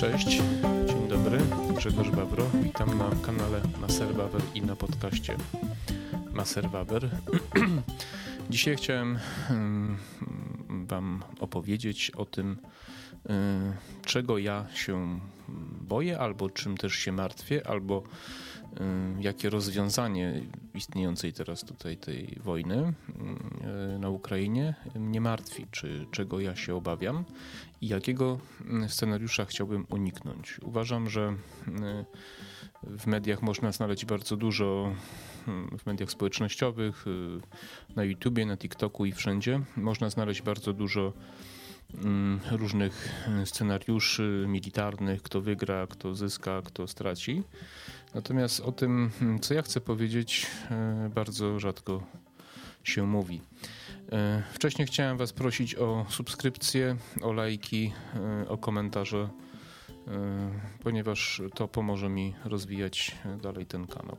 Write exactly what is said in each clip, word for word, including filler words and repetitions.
Cześć, dzień dobry, Grzegorz Babro, witam na kanale Maserbawr i na podcaście Maserbawr. Dzisiaj chciałem wam opowiedzieć o tym, czego ja się boję, albo czym też się martwię, albo jakie rozwiązanie istniejącej teraz tutaj tej wojny na Ukrainie mnie martwi, czy czego ja się obawiam i jakiego scenariusza chciałbym uniknąć. Uważam, że w mediach można znaleźć bardzo dużo, w mediach społecznościowych, na YouTubie, na TikToku i wszędzie można znaleźć bardzo dużo różnych scenariuszy militarnych, kto wygra, kto zyska, kto straci. Natomiast o tym, co ja chcę powiedzieć, bardzo rzadko się mówi. Wcześniej chciałem was prosić o subskrypcję, o lajki, o komentarze, ponieważ to pomoże mi rozwijać dalej ten kanał.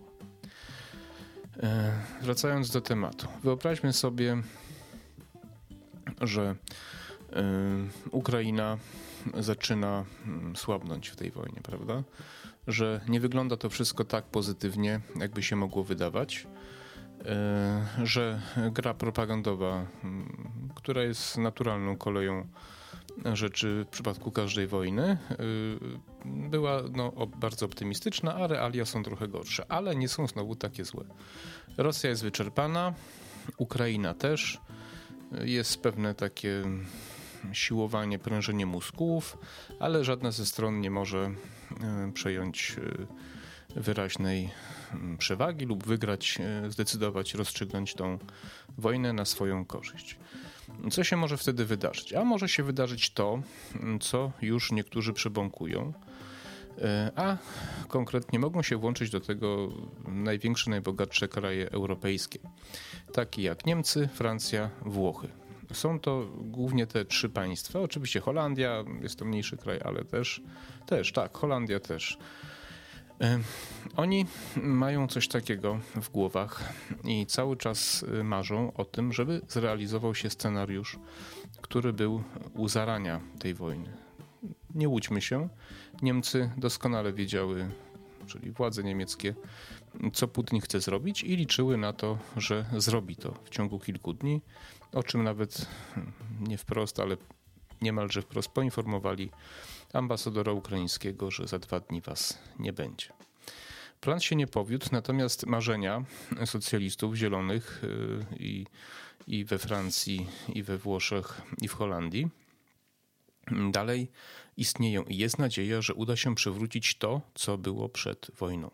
Wracając do tematu. Wyobraźmy sobie, że Ukraina zaczyna słabnąć w tej wojnie, prawda? Że nie wygląda to wszystko tak pozytywnie, jakby się mogło wydawać, że gra propagandowa, która jest naturalną koleją rzeczy w przypadku każdej wojny, była no, bardzo optymistyczna, a realia są trochę gorsze, ale nie są znowu takie złe. Rosja jest wyczerpana, Ukraina też. Jest pewne takie siłowanie, prężenie mózgów, ale żadna ze stron nie może przejąć wyraźnej przewagi lub wygrać, zdecydować, rozstrzygnąć tą wojnę na swoją korzyść. Co się może wtedy wydarzyć? A może się wydarzyć to, co już niektórzy przebąkują, a konkretnie mogą się włączyć do tego największe, najbogatsze kraje europejskie, takie jak Niemcy, Francja, Włochy. Są to głównie te trzy państwa, oczywiście Holandia, jest to mniejszy kraj, ale też, też tak, Holandia też. Oni mają coś takiego w głowach i cały czas marzą o tym, żeby zrealizował się scenariusz, który był u zarania tej wojny. Nie łudźmy się, Niemcy doskonale wiedziały, czyli władze niemieckie, co Putin chce zrobić i liczyły na to, że zrobi to w ciągu kilku dni, o czym nawet nie wprost, ale niemalże wprost poinformowali ambasadora ukraińskiego, że za dwa dni was nie będzie. Plan się nie powiódł, natomiast marzenia socjalistów zielonych i, i we Francji, i we Włoszech, i w Holandii dalej istnieją i jest nadzieja, że uda się przywrócić to, co było przed wojną.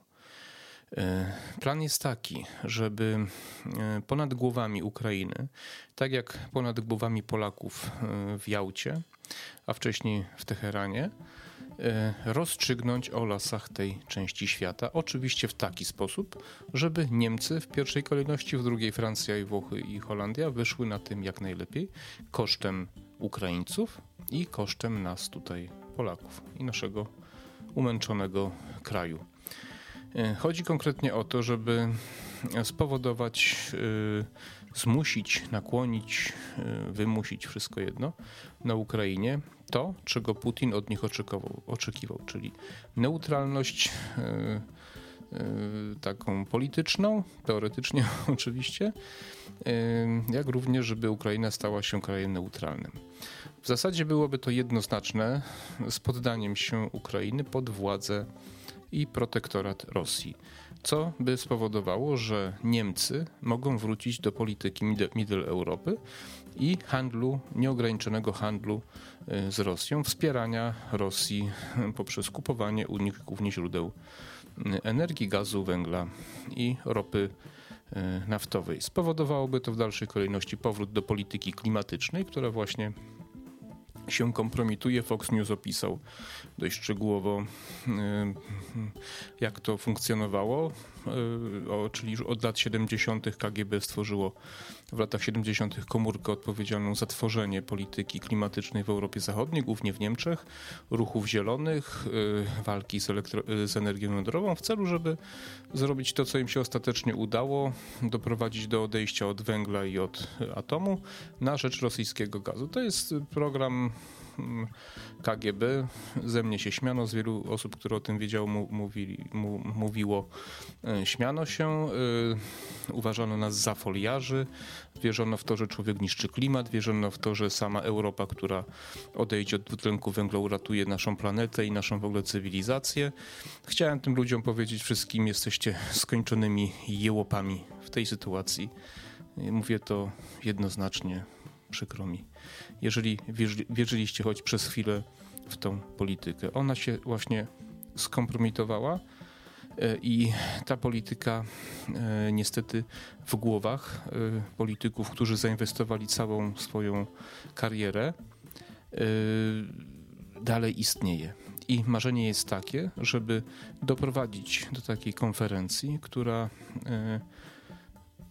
Plan jest taki, żeby ponad głowami Ukrainy, tak jak ponad głowami Polaków w Jałcie, a wcześniej w Teheranie, rozstrzygnąć o losach tej części świata. Oczywiście w taki sposób, żeby Niemcy w pierwszej kolejności, w drugiej Francja i Włochy i Holandia wyszły na tym jak najlepiej kosztem Ukraińców i kosztem nas tutaj Polaków i naszego umęczonego kraju. Chodzi konkretnie o to, żeby spowodować, zmusić, nakłonić, wymusić, wszystko jedno, na Ukrainie to, czego Putin od nich oczekiwał, oczekiwał, czyli neutralność taką polityczną, teoretycznie oczywiście, jak również, żeby Ukraina stała się krajem neutralnym. W zasadzie byłoby to jednoznaczne z poddaniem się Ukrainy pod władzę i protektorat Rosji, co by spowodowało, że Niemcy mogą wrócić do polityki Middle Europy i handlu, nieograniczonego handlu z Rosją, wspierania Rosji poprzez kupowanie u nich głównie źródeł energii, gazu, węgla i ropy naftowej. Spowodowałoby to w dalszej kolejności powrót do polityki klimatycznej, która właśnie się kompromituje. Fox News opisał dość szczegółowo, jak to funkcjonowało, czyli już od lat siedemdziesiątych K G B stworzyło w latach siedemdziesiątych komórkę odpowiedzialną za tworzenie polityki klimatycznej w Europie Zachodniej, głównie w Niemczech, ruchów zielonych, walki z, elektro- z energią jądrową w celu, żeby zrobić to, co im się ostatecznie udało, doprowadzić do odejścia od węgla i od atomu na rzecz rosyjskiego gazu. To jest program K G B. Ze mnie się śmiano, z wielu osób, które o tym wiedziało, mu, mówili, mu, mówiło, śmiano się. Uważano nas za foliarzy. Wierzono w to, że człowiek niszczy klimat. Wierzono w to, że sama Europa, która odejdzie od dwutlenku węgla, uratuje naszą planetę i naszą w ogóle cywilizację. Chciałem tym ludziom powiedzieć wszystkim, jesteście skończonymi jełopami w tej sytuacji. Mówię to jednoznacznie, przykro mi. Jeżeli wierzy, wierzyliście choć przez chwilę w tą politykę. Ona się właśnie skompromitowała i ta polityka niestety w głowach polityków, którzy zainwestowali całą swoją karierę, dalej istnieje. I marzenie jest takie, żeby doprowadzić do takiej konferencji, która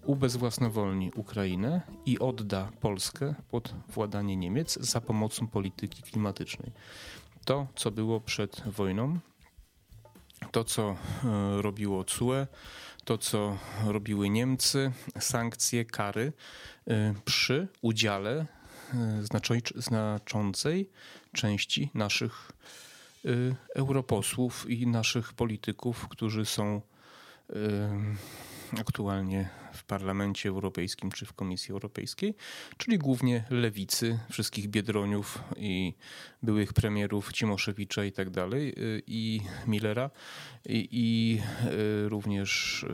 ubezwłasnowolni Ukrainę i odda Polskę pod władanie Niemiec za pomocą polityki klimatycznej. To, co było przed wojną, to, co robiło C U E, to, co robiły Niemcy, sankcje, kary przy udziale znaczącej części naszych europosłów i naszych polityków, którzy są aktualnie w Parlamencie Europejskim czy w Komisji Europejskiej, czyli głównie lewicy, wszystkich Biedroniów i byłych premierów Cimoszewicza i tak dalej, i Millera, i, i również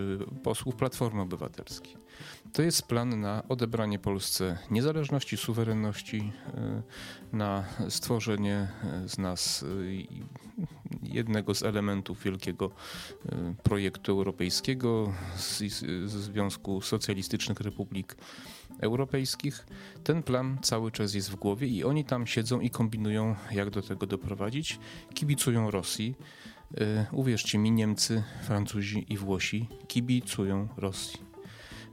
posłów Platformy Obywatelskiej. To jest plan na odebranie Polsce niezależności, suwerenności, na stworzenie z nas jednego z elementów wielkiego projektu europejskiego ze Związku Socjalistycznych Republik Europejskich. Ten plan cały czas jest w głowie i oni tam siedzą i kombinują, jak do tego doprowadzić. Kibicują Rosji. Uwierzcie mi, Niemcy, Francuzi i Włosi kibicują Rosji.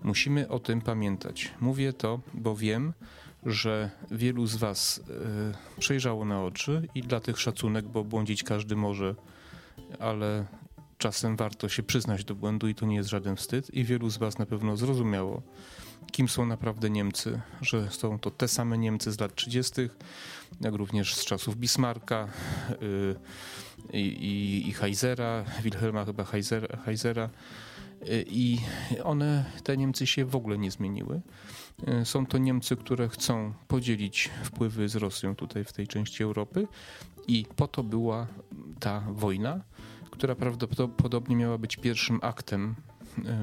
Musimy o tym pamiętać. Mówię to, bo wiem, że wielu z was y, przejrzało na oczy i dla tych szacunek, bo błądzić każdy może, ale czasem warto się przyznać do błędu i to nie jest żaden wstyd. I wielu z was na pewno zrozumiało, kim są naprawdę Niemcy, że są to te same Niemcy z lat trzydziestych, jak również z czasów Bismarcka y, i, i Heisera, Wilhelma chyba Heisera, Heisera. I one, te Niemcy się w ogóle nie zmieniły. Są to Niemcy, które chcą podzielić wpływy z Rosją tutaj w tej części Europy i po to była ta wojna, która prawdopodobnie miała być pierwszym aktem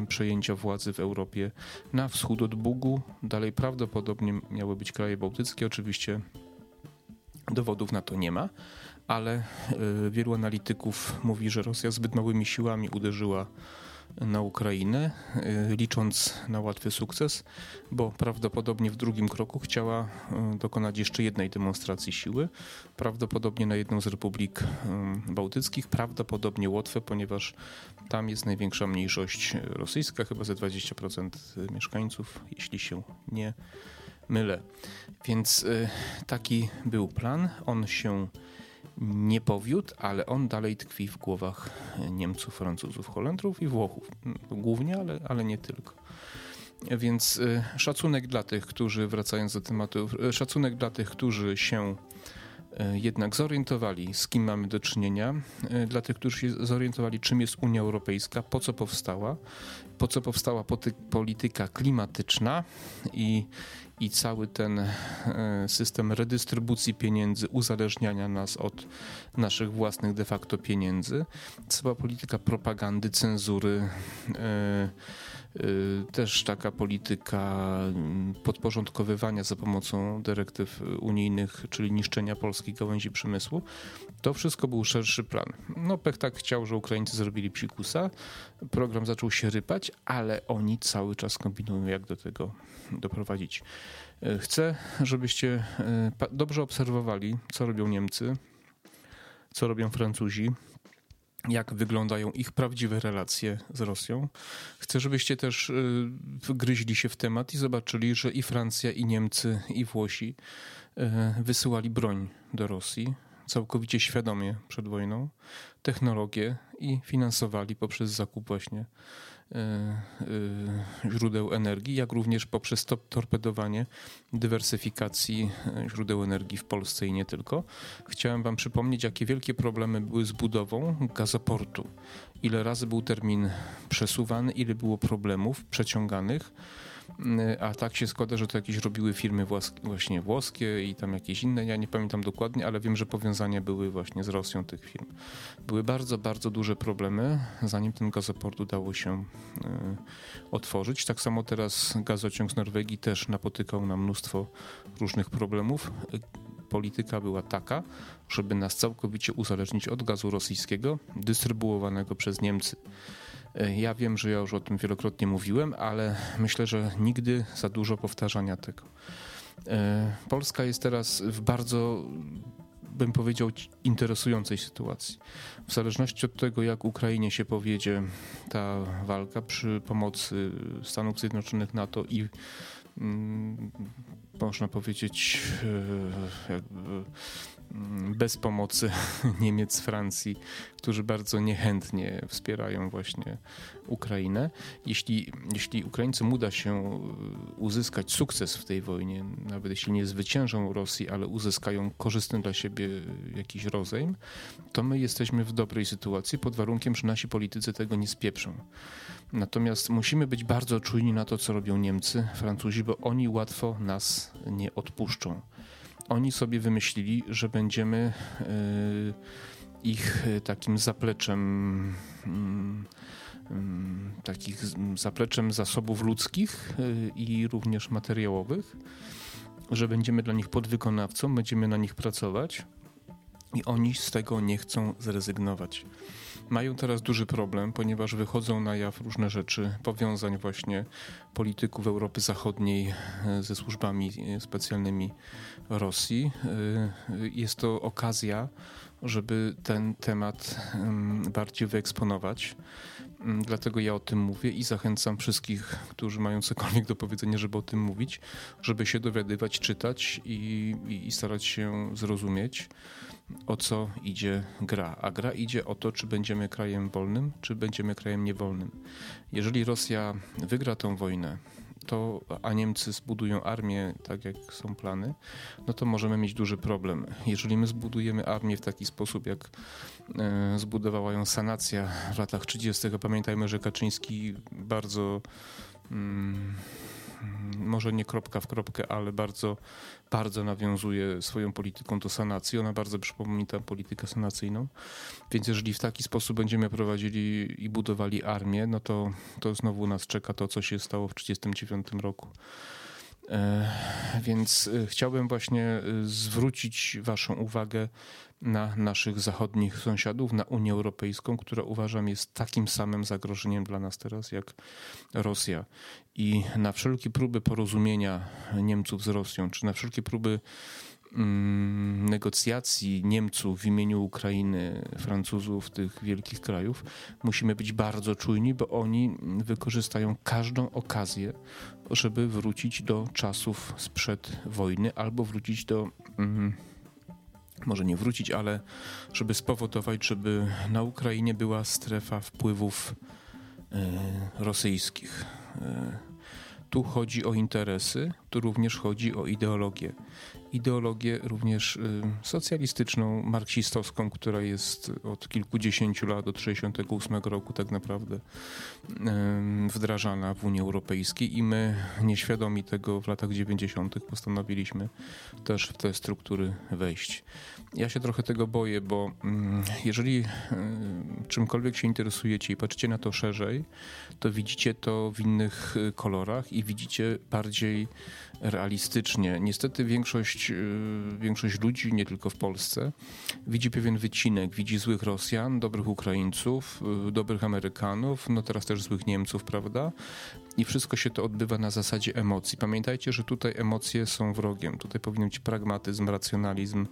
przejęcia władzy w Europie na wschód od Bugu. Dalej prawdopodobnie miały być kraje bałtyckie, oczywiście dowodów na to nie ma, ale wielu analityków mówi, że Rosja zbyt małymi siłami uderzyła na Ukrainę, licząc na łatwy sukces, bo prawdopodobnie w drugim kroku chciała dokonać jeszcze jednej demonstracji siły, prawdopodobnie na jedną z republik bałtyckich, prawdopodobnie Łotwę, ponieważ tam jest największa mniejszość rosyjska, chyba ze dwadzieścia procent mieszkańców, jeśli się nie mylę. Więc taki był plan, on się nie powiódł, ale on dalej tkwi w głowach Niemców, Francuzów, Holendrów i Włochów. Głównie, ale, ale nie tylko. Więc szacunek dla tych, którzy, wracając do tematu, szacunek dla tych, którzy się jednak zorientowali, z kim mamy do czynienia, dla tych, którzy się zorientowali, czym jest Unia Europejska, po co powstała, po co powstała poty- polityka klimatyczna i i cały ten system redystrybucji pieniędzy, uzależniania nas od naszych własnych de facto pieniędzy, cała polityka propagandy, cenzury, yy, yy, też taka polityka podporządkowywania za pomocą dyrektyw unijnych, czyli niszczenia polskiej gałęzi przemysłu, to wszystko był szerszy plan. No pech tak chciał, że Ukraińcy zrobili psikusa, program zaczął się rypać, ale oni cały czas kombinują, jak do tego doprowadzić. Chcę, żebyście dobrze obserwowali, co robią Niemcy, co robią Francuzi, jak wyglądają ich prawdziwe relacje z Rosją. Chcę, żebyście też wgryźli się w temat i zobaczyli, że i Francja, i Niemcy, i Włosi wysyłali broń do Rosji całkowicie świadomie przed wojną, technologię i finansowali poprzez zakup właśnie źródeł energii, jak również poprzez torpedowanie dywersyfikacji źródeł energii w Polsce i nie tylko. Chciałem wam przypomnieć, jakie wielkie problemy były z budową gazoportu. Ile razy był termin przesuwany, ile było problemów przeciąganych, a tak się składa, że to jakieś robiły firmy właśnie włoskie i tam jakieś inne, ja nie pamiętam dokładnie, ale wiem, że powiązania były właśnie z Rosją tych firm. Były bardzo, bardzo duże problemy, zanim ten gazoport udało się otworzyć. Tak samo teraz gazociąg z Norwegii też napotykał na mnóstwo różnych problemów. Polityka była taka, żeby nas całkowicie uzależnić od gazu rosyjskiego dystrybuowanego przez Niemcy. Ja wiem, że ja już o tym wielokrotnie mówiłem, ale myślę, że nigdy za dużo powtarzania tego. Polska jest teraz w bardzo, bym powiedział, interesującej sytuacji. W zależności od tego, jak Ukrainie się powiedzie ta walka przy pomocy Stanów Zjednoczonych, NATO i można powiedzieć jakby bez pomocy Niemiec, Francji, którzy bardzo niechętnie wspierają właśnie Ukrainę. Jeśli, jeśli Ukraińcom uda się uzyskać sukces w tej wojnie, nawet jeśli nie zwyciężą Rosji, ale uzyskają korzystny dla siebie jakiś rozejm, to my jesteśmy w dobrej sytuacji pod warunkiem, że nasi politycy tego nie spieprzą. Natomiast musimy być bardzo czujni na to, co robią Niemcy, Francuzi, bo oni łatwo nas nie odpuszczą. Oni sobie wymyślili, że będziemy ich takim zapleczem, takich zapleczem zasobów ludzkich i również materiałowych, że będziemy dla nich podwykonawcą, będziemy na nich pracować i oni z tego nie chcą zrezygnować. Mają teraz duży problem, ponieważ wychodzą na jaw różne rzeczy, powiązań właśnie polityków Europy Zachodniej ze służbami specjalnymi Rosji. Jest to okazja, żeby ten temat bardziej wyeksponować. Dlatego ja o tym mówię i zachęcam wszystkich, którzy mają cokolwiek do powiedzenia, żeby o tym mówić, żeby się dowiadywać, czytać i, i, i starać się zrozumieć, o co idzie gra. A gra idzie o to, czy będziemy krajem wolnym, czy będziemy krajem niewolnym. Jeżeli Rosja wygra tą wojnę, to, a Niemcy zbudują armię, tak jak są plany, no to możemy mieć duży problem. Jeżeli my zbudujemy armię w taki sposób, jak zbudowała ją Sanacja w latach trzydziestych, pamiętajmy, że Kaczyński bardzo, mm, może nie kropka w kropkę, ale bardzo, bardzo nawiązuje swoją polityką do sanacji. Ona bardzo przypomina politykę sanacyjną. Więc jeżeli w taki sposób będziemy prowadzili i budowali armię, no to, to znowu nas czeka to, co się stało w tysiąc dziewięćset trzydziestym dziewiątym roku. Więc chciałbym właśnie zwrócić waszą uwagę na naszych zachodnich sąsiadów, na Unię Europejską, która uważam jest takim samym zagrożeniem dla nas teraz jak Rosja. I na wszelkie próby porozumienia Niemców z Rosją, czy na wszelkie próby negocjacji Niemców w imieniu Ukrainy, Francuzów, tych wielkich krajów, musimy być bardzo czujni, bo oni wykorzystają każdą okazję, żeby wrócić do czasów sprzed wojny albo wrócić do... Mm, może nie wrócić, ale żeby spowodować, żeby na Ukrainie była strefa wpływów y, rosyjskich. Y, tu chodzi o interesy, tu również chodzi o ideologię. Ideologię również y, socjalistyczną, marksistowską, która jest od kilkudziesięciu lat, od sześćdziesiątego ósmego roku tak naprawdę y, wdrażana w Unii Europejskiej i my nieświadomi tego w latach dziewięćdziesiątych postanowiliśmy też w te struktury wejść. Ja się trochę tego boję, bo y, jeżeli y, czymkolwiek się interesujecie i patrzycie na to szerzej, to widzicie to w innych kolorach i widzicie bardziej realistycznie. Niestety większość, większość ludzi, nie tylko w Polsce, widzi pewien wycinek, widzi złych Rosjan, dobrych Ukraińców, dobrych Amerykanów, no teraz też złych Niemców, prawda? I wszystko się to odbywa na zasadzie emocji. Pamiętajcie, że tutaj emocje są wrogiem. Tutaj powinien być pragmatyzm, racjonalizm,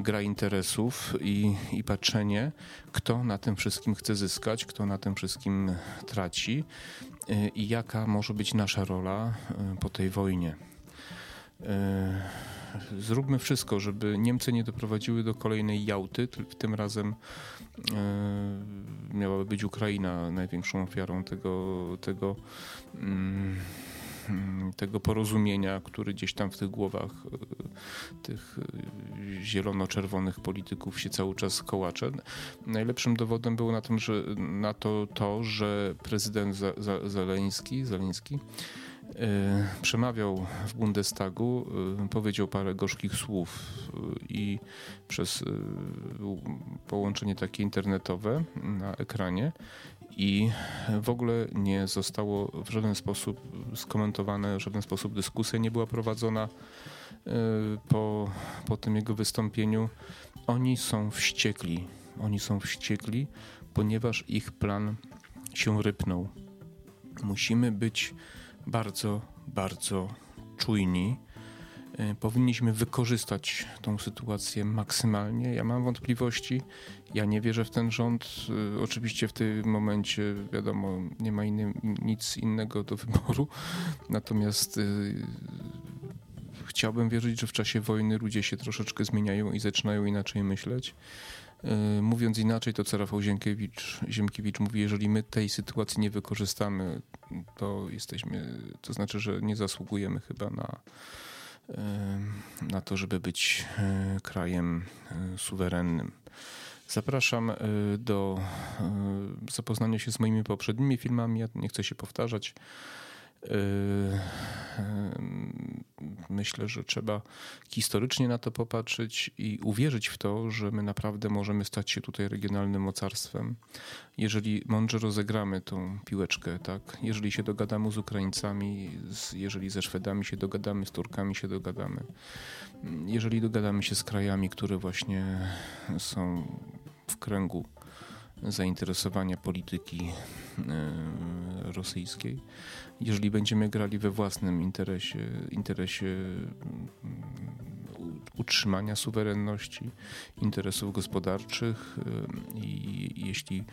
gra interesów i, i patrzenie, kto na tym wszystkim chce zyskać, kto na tym wszystkim traci i jaka może być nasza rola po tej wojnie. Zróbmy wszystko, żeby Niemcy nie doprowadziły do kolejnej Jałty. Tym razem miała być Ukraina największą ofiarą tego, tego, tego porozumienia, który gdzieś tam w tych głowach tych zielono-czerwonych polityków się cały czas kołacze. Najlepszym dowodem było na, tym, że, na to, to, że prezydent Zaleński, Zaleński przemawiał w Bundestagu, powiedział parę gorzkich słów i przez połączenie takie internetowe na ekranie i w ogóle nie zostało w żaden sposób skomentowane, w żaden sposób dyskusja nie była prowadzona po, po tym jego wystąpieniu. Oni są wściekli, oni są wściekli, ponieważ ich plan się rypnął. Musimy być bardzo, bardzo czujni. Powinniśmy wykorzystać tą sytuację maksymalnie. Ja mam wątpliwości, ja nie wierzę w ten rząd. Oczywiście w tym momencie, wiadomo, nie ma inny, nic innego do wyboru. Natomiast yy, chciałbym wierzyć, że w czasie wojny ludzie się troszeczkę zmieniają i zaczynają inaczej myśleć. Mówiąc inaczej, to co Rafał Ziemkiewicz, Ziemkiewicz mówi, jeżeli my tej sytuacji nie wykorzystamy, to jesteśmy, to znaczy, że nie zasługujemy chyba na, na to, żeby być krajem suwerennym. Zapraszam do zapoznania się z moimi poprzednimi filmami, ja nie chcę się powtarzać. Myślę, że trzeba historycznie na to popatrzeć i uwierzyć w to, że my naprawdę możemy stać się tutaj regionalnym mocarstwem. Jeżeli mądrze rozegramy tą piłeczkę, tak? Jeżeli się dogadamy z Ukraińcami, z, jeżeli ze Szwedami się dogadamy, z Turkami się dogadamy, jeżeli dogadamy się z krajami, które właśnie są w kręgu zainteresowania polityki y, rosyjskiej. Jeżeli będziemy grali we własnym interesie, interesie utrzymania suwerenności, interesów gospodarczych y, i jeśli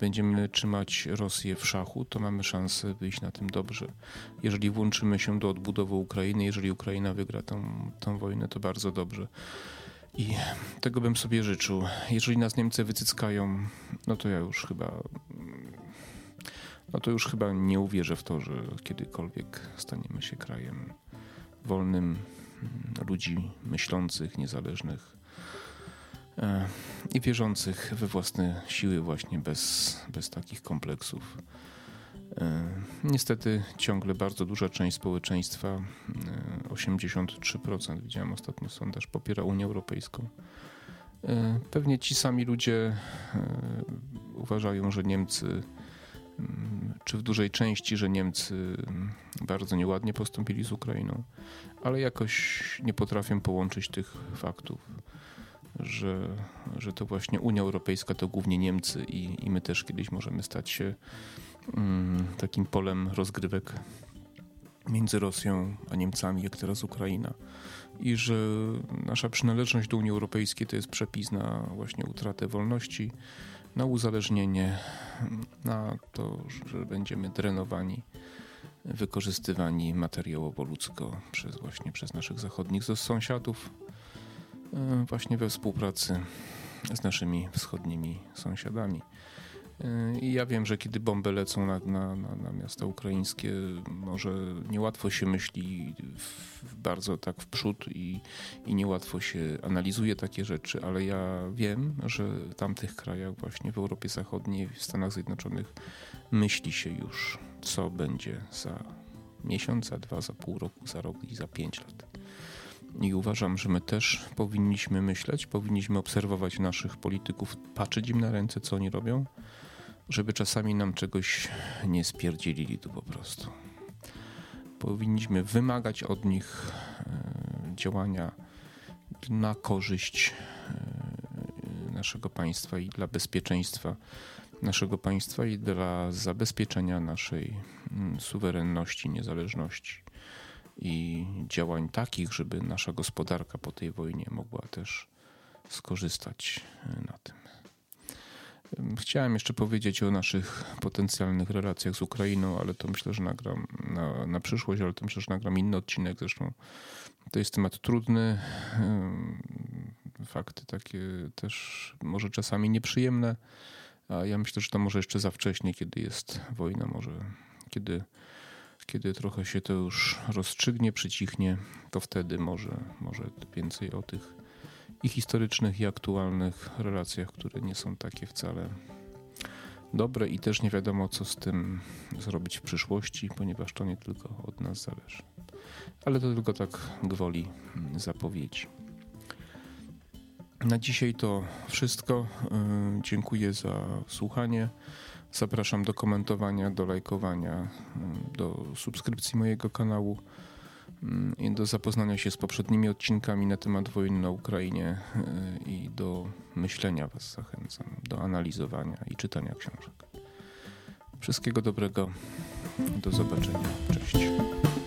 będziemy trzymać Rosję w szachu, to mamy szansę wyjść na tym dobrze. Jeżeli włączymy się do odbudowy Ukrainy, jeżeli Ukraina wygra tą, tą wojnę, to bardzo dobrze. I tego bym sobie życzył. Jeżeli nas Niemcy wycyckają, no to ja już chyba no to już chyba nie uwierzę w to, że kiedykolwiek staniemy się krajem wolnym, ludzi myślących, niezależnych i wierzących we własne siły właśnie bez, bez takich kompleksów. Niestety ciągle bardzo duża część społeczeństwa, osiemdziesiąt trzy procent, widziałem ostatni sondaż, popiera Unię Europejską. Pewnie ci sami ludzie uważają, że Niemcy, czy w dużej części, że Niemcy bardzo nieładnie postąpili z Ukrainą, ale jakoś nie potrafią połączyć tych faktów. Że, że to właśnie Unia Europejska to głównie Niemcy i, i my też kiedyś możemy stać się mm, takim polem rozgrywek między Rosją a Niemcami, jak teraz Ukraina. I że nasza przynależność do Unii Europejskiej to jest przepis na właśnie utratę wolności, na uzależnienie, na to, że będziemy drenowani, wykorzystywani materiałowo ludzko przez właśnie przez naszych zachodnich sąsiadów, właśnie we współpracy z naszymi wschodnimi sąsiadami. I ja wiem, że kiedy bomby lecą na, na, na miasta ukraińskie, może niełatwo się myśli w, bardzo tak w przód i, i niełatwo się analizuje takie rzeczy, ale ja wiem, że w tamtych krajach właśnie w Europie Zachodniej, w Stanach Zjednoczonych myśli się już, co będzie za miesiąc, za dwa, za pół roku, za rok i za pięć lat. I uważam, że my też powinniśmy myśleć, powinniśmy obserwować naszych polityków, patrzeć im na ręce, co oni robią, żeby czasami nam czegoś nie spierdzielili tu po prostu. Powinniśmy wymagać od nich działania na korzyść naszego państwa i dla bezpieczeństwa naszego państwa i dla zabezpieczenia naszej suwerenności, niezależności. I działań takich, żeby nasza gospodarka po tej wojnie mogła też skorzystać na tym. Chciałem jeszcze powiedzieć o naszych potencjalnych relacjach z Ukrainą, ale to myślę, że nagram na, na przyszłość, ale to myślę, że nagram inny odcinek. Zresztą to jest temat trudny. Fakty takie też może czasami nieprzyjemne, a ja myślę, że to może jeszcze za wcześnie, kiedy jest wojna, może kiedy, kiedy trochę się to już rozstrzygnie, przycichnie, to wtedy może, może więcej o tych i historycznych, i aktualnych relacjach, które nie są takie wcale dobre i też nie wiadomo, co z tym zrobić w przyszłości, ponieważ to nie tylko od nas zależy. Ale to tylko tak gwoli zapowiedzi. Na dzisiaj to wszystko. Dziękuję za słuchanie. Zapraszam do komentowania, do lajkowania, do subskrypcji mojego kanału i do zapoznania się z poprzednimi odcinkami na temat wojny na Ukrainie i do myślenia Was zachęcam, do analizowania i czytania książek. Wszystkiego dobrego. Do zobaczenia. Cześć.